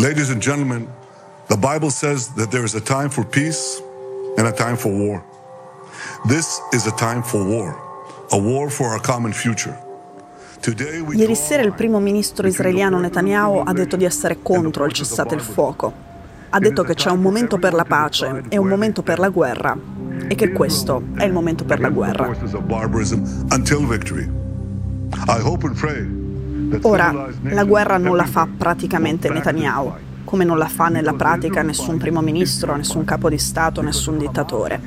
Ladies and gentlemen, the Bible says that there is a time for peace and a time for war. This is a time for war, a war for our common future. Ieri sera il primo ministro israeliano Netanyahu ha detto di essere contro il cessate il fuoco. Ha detto che c'è un momento per la pace e un momento per la guerra e che questo è il momento per la guerra. Ora, la guerra non la fa praticamente Netanyahu, come non la fa nella pratica nessun primo ministro, nessun capo di Stato, nessun dittatore.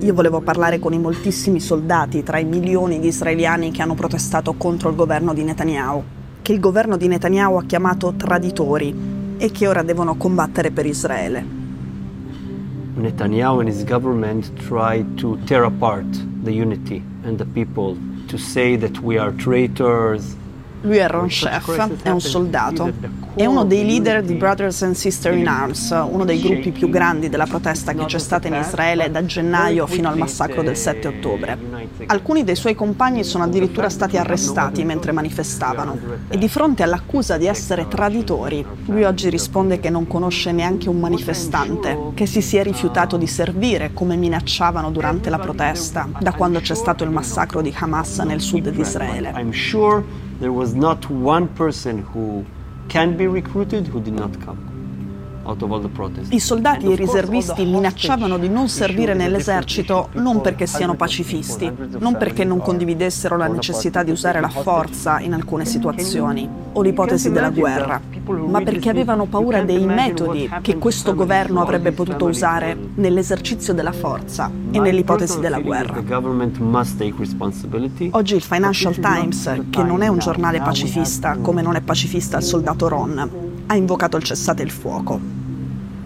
Io volevo parlare con i moltissimi soldati tra i milioni di israeliani che hanno protestato contro il governo di Netanyahu, che il governo di Netanyahu ha chiamato traditori e che ora devono combattere per Israele. Netanyahu and his government try to tear apart the unity and the people, to say that we are traitors. Lui è Ron Scherf, è un soldato, è uno dei leader di Brothers and Sisters in Arms, uno dei gruppi più grandi della protesta che c'è stata in Israele da gennaio fino al massacro del 7 ottobre. Alcuni dei suoi compagni sono addirittura stati arrestati mentre manifestavano e di fronte all'accusa di essere traditori, lui oggi risponde che non conosce neanche un manifestante, che si sia rifiutato di servire come minacciavano durante la protesta, da quando c'è stato il massacro di Hamas nel sud di Israele. There was not one person who can be recruited who did not come out of all the protests. I soldati e i riservisti minacciavano di non servire nell'esercito non perché siano pacifisti, non perché non condividessero la necessità di usare la forza in alcune situazioni o l'ipotesi della guerra, ma perché avevano paura dei metodi che questo governo avrebbe potuto usare nell'esercizio della forza e nell'ipotesi della guerra. Oggi il Financial Times, che non è un giornale pacifista, come non è pacifista il soldato Ron, ha invocato il cessate il fuoco.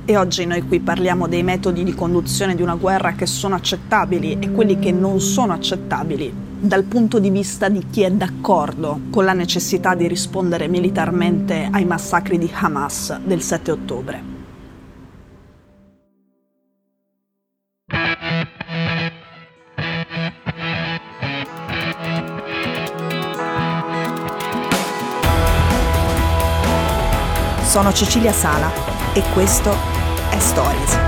E oggi noi qui parliamo dei metodi di conduzione di una guerra che sono accettabili e quelli che non sono accettabili dal punto di vista di chi è d'accordo con la necessità di rispondere militarmente ai massacri di Hamas del 7 ottobre. Sono Cecilia Sala e questo è Stories.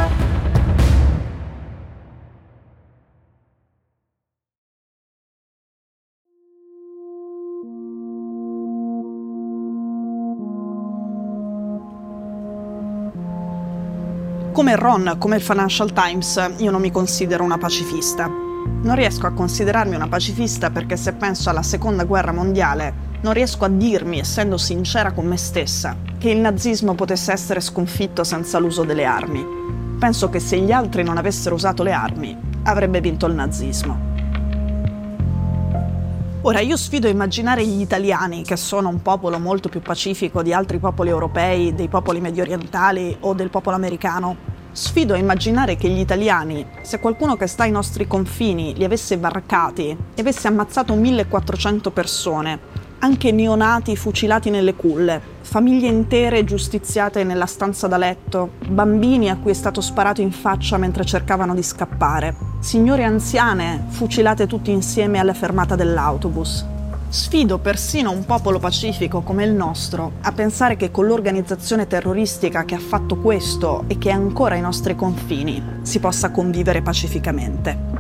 Come Ron, come il Financial Times, io non mi considero una pacifista. Non riesco a considerarmi una pacifista perché se penso alla Seconda Guerra Mondiale, non riesco a dirmi, essendo sincera con me stessa, che il nazismo potesse essere sconfitto senza l'uso delle armi. Penso che se gli altri non avessero usato le armi, avrebbe vinto il nazismo. Ora, io sfido a immaginare gli italiani, che sono un popolo molto più pacifico di altri popoli europei, dei popoli mediorientali o del popolo americano. Sfido a immaginare che gli italiani, se qualcuno che sta ai nostri confini li avesse varcati e avesse ammazzato 1400 persone, anche neonati fucilati nelle culle, famiglie intere giustiziate nella stanza da letto, bambini a cui è stato sparato in faccia mentre cercavano di scappare, signore anziane fucilate tutti insieme alla fermata dell'autobus. Sfido persino un popolo pacifico come il nostro a pensare che con l'organizzazione terroristica che ha fatto questo e che è ancora ai nostri confini si possa convivere pacificamente.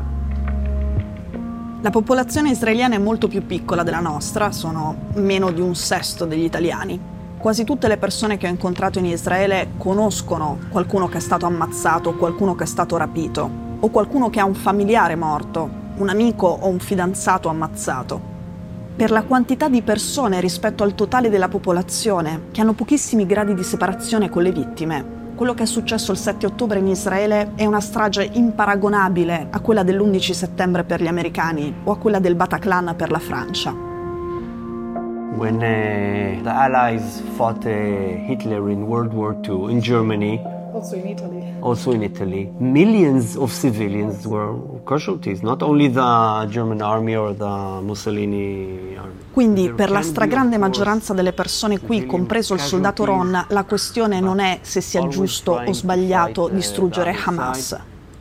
La popolazione israeliana è molto più piccola della nostra, sono meno di un sesto degli italiani. Quasi tutte le persone che ho incontrato in Israele conoscono qualcuno che è stato ammazzato, qualcuno che è stato rapito, o qualcuno che ha un familiare morto, un amico o un fidanzato ammazzato. Per la quantità di persone rispetto al totale della popolazione, che hanno pochissimi gradi di separazione con le vittime, quello che è successo il 7 ottobre in Israele è una strage imparagonabile a quella dell'11 settembre per gli americani o a quella del Bataclan per la Francia. When the Allies fought Hitler in World War II in Germany, also in Italy, millions of civilians were casualties, not only the German army or the Mussolini army. Quindi per la stragrande maggioranza delle persone qui, compreso il soldato Ron, la questione non è se sia giusto o sbagliato distruggere Hamas.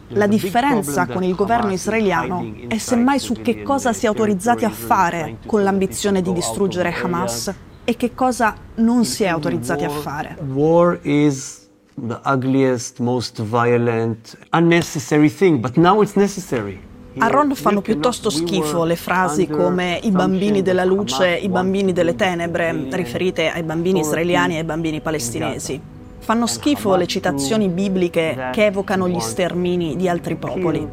La differenza con il governo israeliano è semmai su che cosa si è autorizzati a fare con l'ambizione di distruggere Hamas e che cosa non si è autorizzati a fare. War is the ugliest, most violent, unnecessary thing, but now it's necessary. A Ron fanno piuttosto schifo le frasi come i bambini della luce, i bambini delle tenebre, riferite ai bambini israeliani e ai bambini palestinesi. Fanno schifo le citazioni bibliche che evocano gli stermini di altri popoli.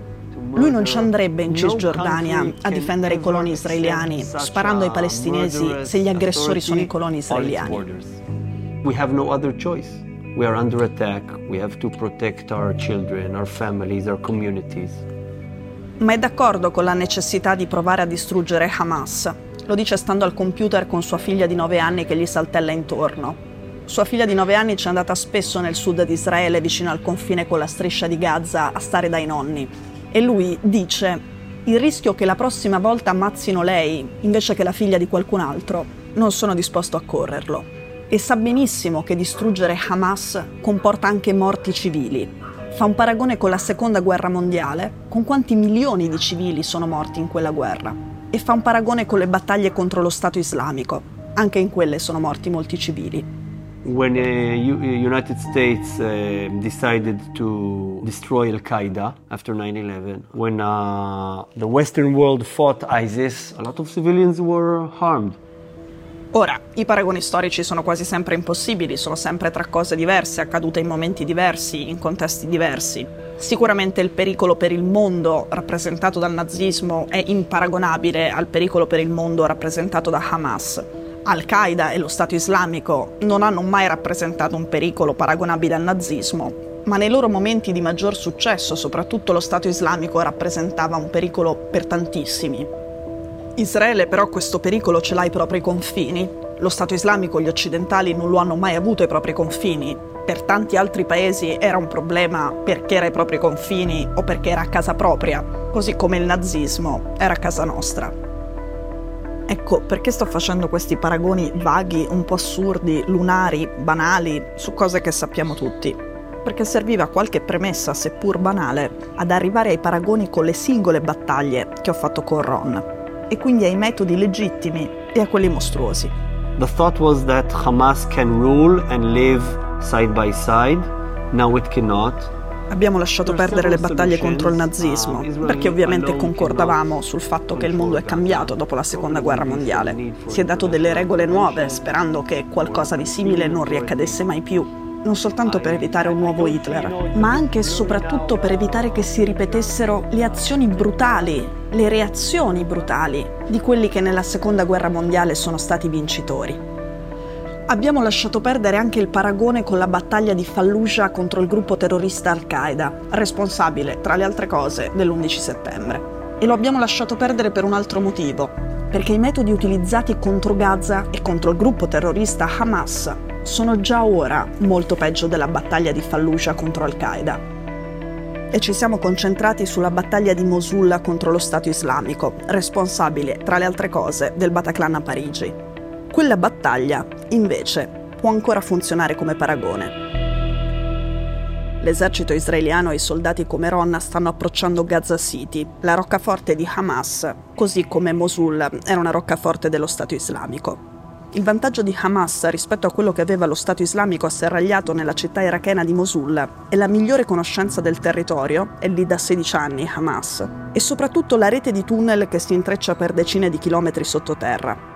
Lui non ci andrebbe in Cisgiordania a difendere i coloni israeliani, sparando ai palestinesi se gli aggressori sono i coloni israeliani. We have no other choice. We are under attack, we have to protect our children, our families, our communities. Ma è d'accordo con la necessità di provare a distruggere Hamas. Lo dice stando al computer con sua figlia di 9 anni che gli saltella intorno. Sua figlia di 9 anni c'è andata spesso nel sud di Israele, vicino al confine con la striscia di Gaza, a stare dai nonni. E lui dice: il rischio che la prossima volta ammazzino lei, invece che la figlia di qualcun altro, non sono disposto a correrlo. E sa benissimo che distruggere Hamas comporta anche morti civili. Fa un paragone con la Seconda Guerra Mondiale, con quanti milioni di civili sono morti in quella guerra. E fa un paragone con le battaglie contro lo Stato Islamico. Anche in quelle sono morti molti civili. When United States decided to destroy Al Qaeda after 9/11, when the Western world fought ISIS, a lot of civilians were harmed. Ora, i paragoni storici sono quasi sempre impossibili, sono sempre tra cose diverse, accadute in momenti diversi, in contesti diversi. Sicuramente il pericolo per il mondo rappresentato dal nazismo è imparagonabile al pericolo per il mondo rappresentato da Hamas. Al Qaeda e lo Stato Islamico non hanno mai rappresentato un pericolo paragonabile al nazismo, ma nei loro momenti di maggior successo, soprattutto lo Stato Islamico rappresentava un pericolo per tantissimi. Israele però questo pericolo ce l'ha ai propri confini. Lo Stato Islamico e gli occidentali non lo hanno mai avuto ai propri confini. Per tanti altri paesi era un problema perché era ai propri confini o perché era a casa propria, così come il nazismo era a casa nostra. Ecco, perché sto facendo questi paragoni vaghi, un po' assurdi, lunari, banali, su cose che sappiamo tutti? Perché serviva qualche premessa, seppur banale, ad arrivare ai paragoni con le singole battaglie che ho fatto con Ron. E quindi ai metodi legittimi e a quelli mostruosi. The thought was that Hamas can rule and live side by side. Now it cannot. Abbiamo lasciato perdere le battaglie contro il nazismo, perché ovviamente concordavamo sul fatto che il mondo è cambiato dopo la Seconda Guerra Mondiale. Si è dato delle regole nuove, sperando che qualcosa di simile non riaccadesse mai più. Non soltanto per evitare un nuovo Hitler, ma anche e soprattutto per evitare che si ripetessero le azioni brutali, le reazioni brutali di quelli che nella Seconda Guerra Mondiale sono stati vincitori. Abbiamo lasciato perdere anche il paragone con la battaglia di Fallujah contro il gruppo terrorista Al Qaeda, responsabile, tra le altre cose, dell'11 settembre. E lo abbiamo lasciato perdere per un altro motivo, perché i metodi utilizzati contro Gaza e contro il gruppo terrorista Hamas sono già ora molto peggio della battaglia di Fallujah contro Al Qaeda. E ci siamo concentrati sulla battaglia di Mosul contro lo Stato Islamico, responsabile, tra le altre cose, del Bataclan a Parigi. Quella battaglia, invece, può ancora funzionare come paragone. L'esercito israeliano e i soldati come Ron stanno approcciando Gaza City, la roccaforte di Hamas, così come Mosul era una roccaforte dello Stato Islamico. Il vantaggio di Hamas rispetto a quello che aveva lo Stato Islamico asserragliato nella città irachena di Mosul è la migliore conoscenza del territorio, è lì da 16 anni Hamas, e soprattutto la rete di tunnel che si intreccia per decine di chilometri sottoterra.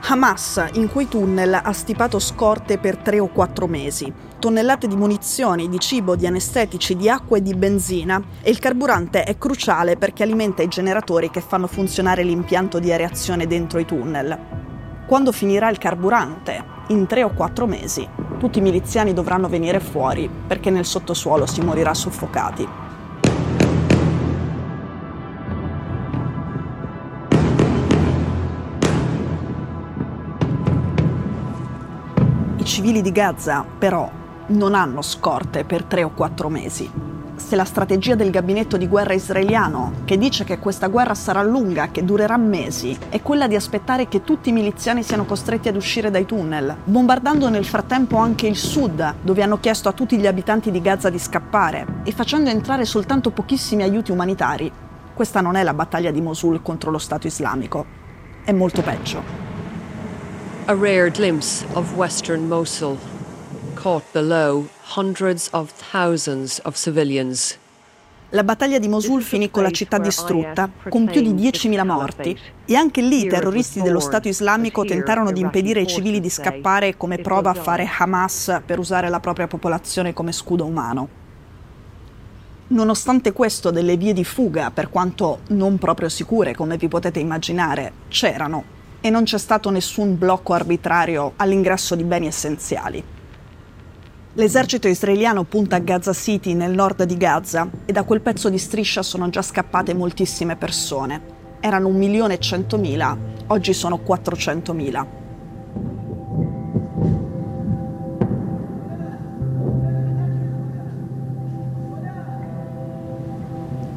Hamas in quei tunnel ha stipato scorte per 3 o 4 mesi, tonnellate di munizioni, di cibo, di anestetici, di acqua e di benzina, e il carburante è cruciale perché alimenta i generatori che fanno funzionare l'impianto di areazione dentro i tunnel. Quando finirà il carburante, in 3 o 4 mesi, tutti i miliziani dovranno venire fuori perché nel sottosuolo si morirà soffocati. I civili di Gaza, però, non hanno scorte per 3 o 4 mesi. Se la strategia del gabinetto di guerra israeliano, che dice che questa guerra sarà lunga, che durerà mesi, è quella di aspettare che tutti i miliziani siano costretti ad uscire dai tunnel, bombardando nel frattempo anche il sud, dove hanno chiesto a tutti gli abitanti di Gaza di scappare, e facendo entrare soltanto pochissimi aiuti umanitari, questa non è la battaglia di Mosul contro lo Stato Islamico. È molto peggio. A rare glimpse of western Mosul. Caught below, hundreds of thousands of civilians. La battaglia di Mosul finì con la città distrutta, con più di 10.000 morti, e anche lì i terroristi dello Stato Islamico tentarono di impedire ai civili di scappare come prova a fare Hamas per usare la propria popolazione come scudo umano. Nonostante questo, delle vie di fuga, per quanto non proprio sicure, come vi potete immaginare, c'erano, e non c'è stato nessun blocco arbitrario all'ingresso di beni essenziali. L'esercito israeliano punta a Gaza City, nel nord di Gaza, e da quel pezzo di striscia sono già scappate moltissime persone. Erano 1.100.000, oggi sono 400.000.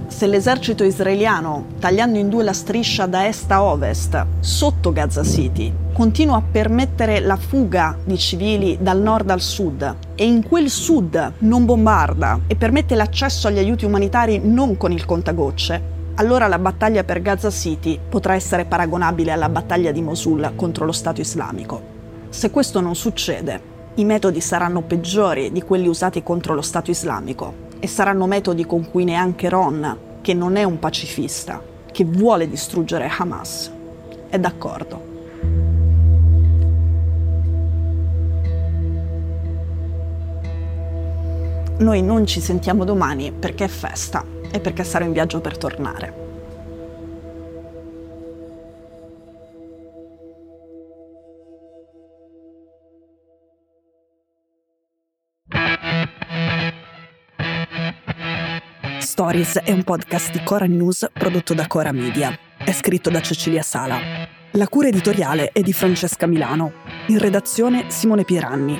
Se l'esercito israeliano, tagliando in due la striscia da est a ovest, sotto Gaza City, continua a permettere la fuga di civili dal nord al sud, e in quel sud non bombarda e permette l'accesso agli aiuti umanitari non con il contagocce, allora la battaglia per Gaza City potrà essere paragonabile alla battaglia di Mosul contro lo Stato Islamico. Se questo non succede, i metodi saranno peggiori di quelli usati contro lo Stato Islamico, e saranno metodi con cui neanche Ron, che non è un pacifista, che vuole distruggere Hamas, è d'accordo. Noi non ci sentiamo domani perché è festa e perché sarò in viaggio per tornare. Stories è un podcast di Cora News prodotto da Cora Media. È scritto da Cecilia Sala. La cura editoriale è di Francesca Milano. In redazione Simone Pieranni.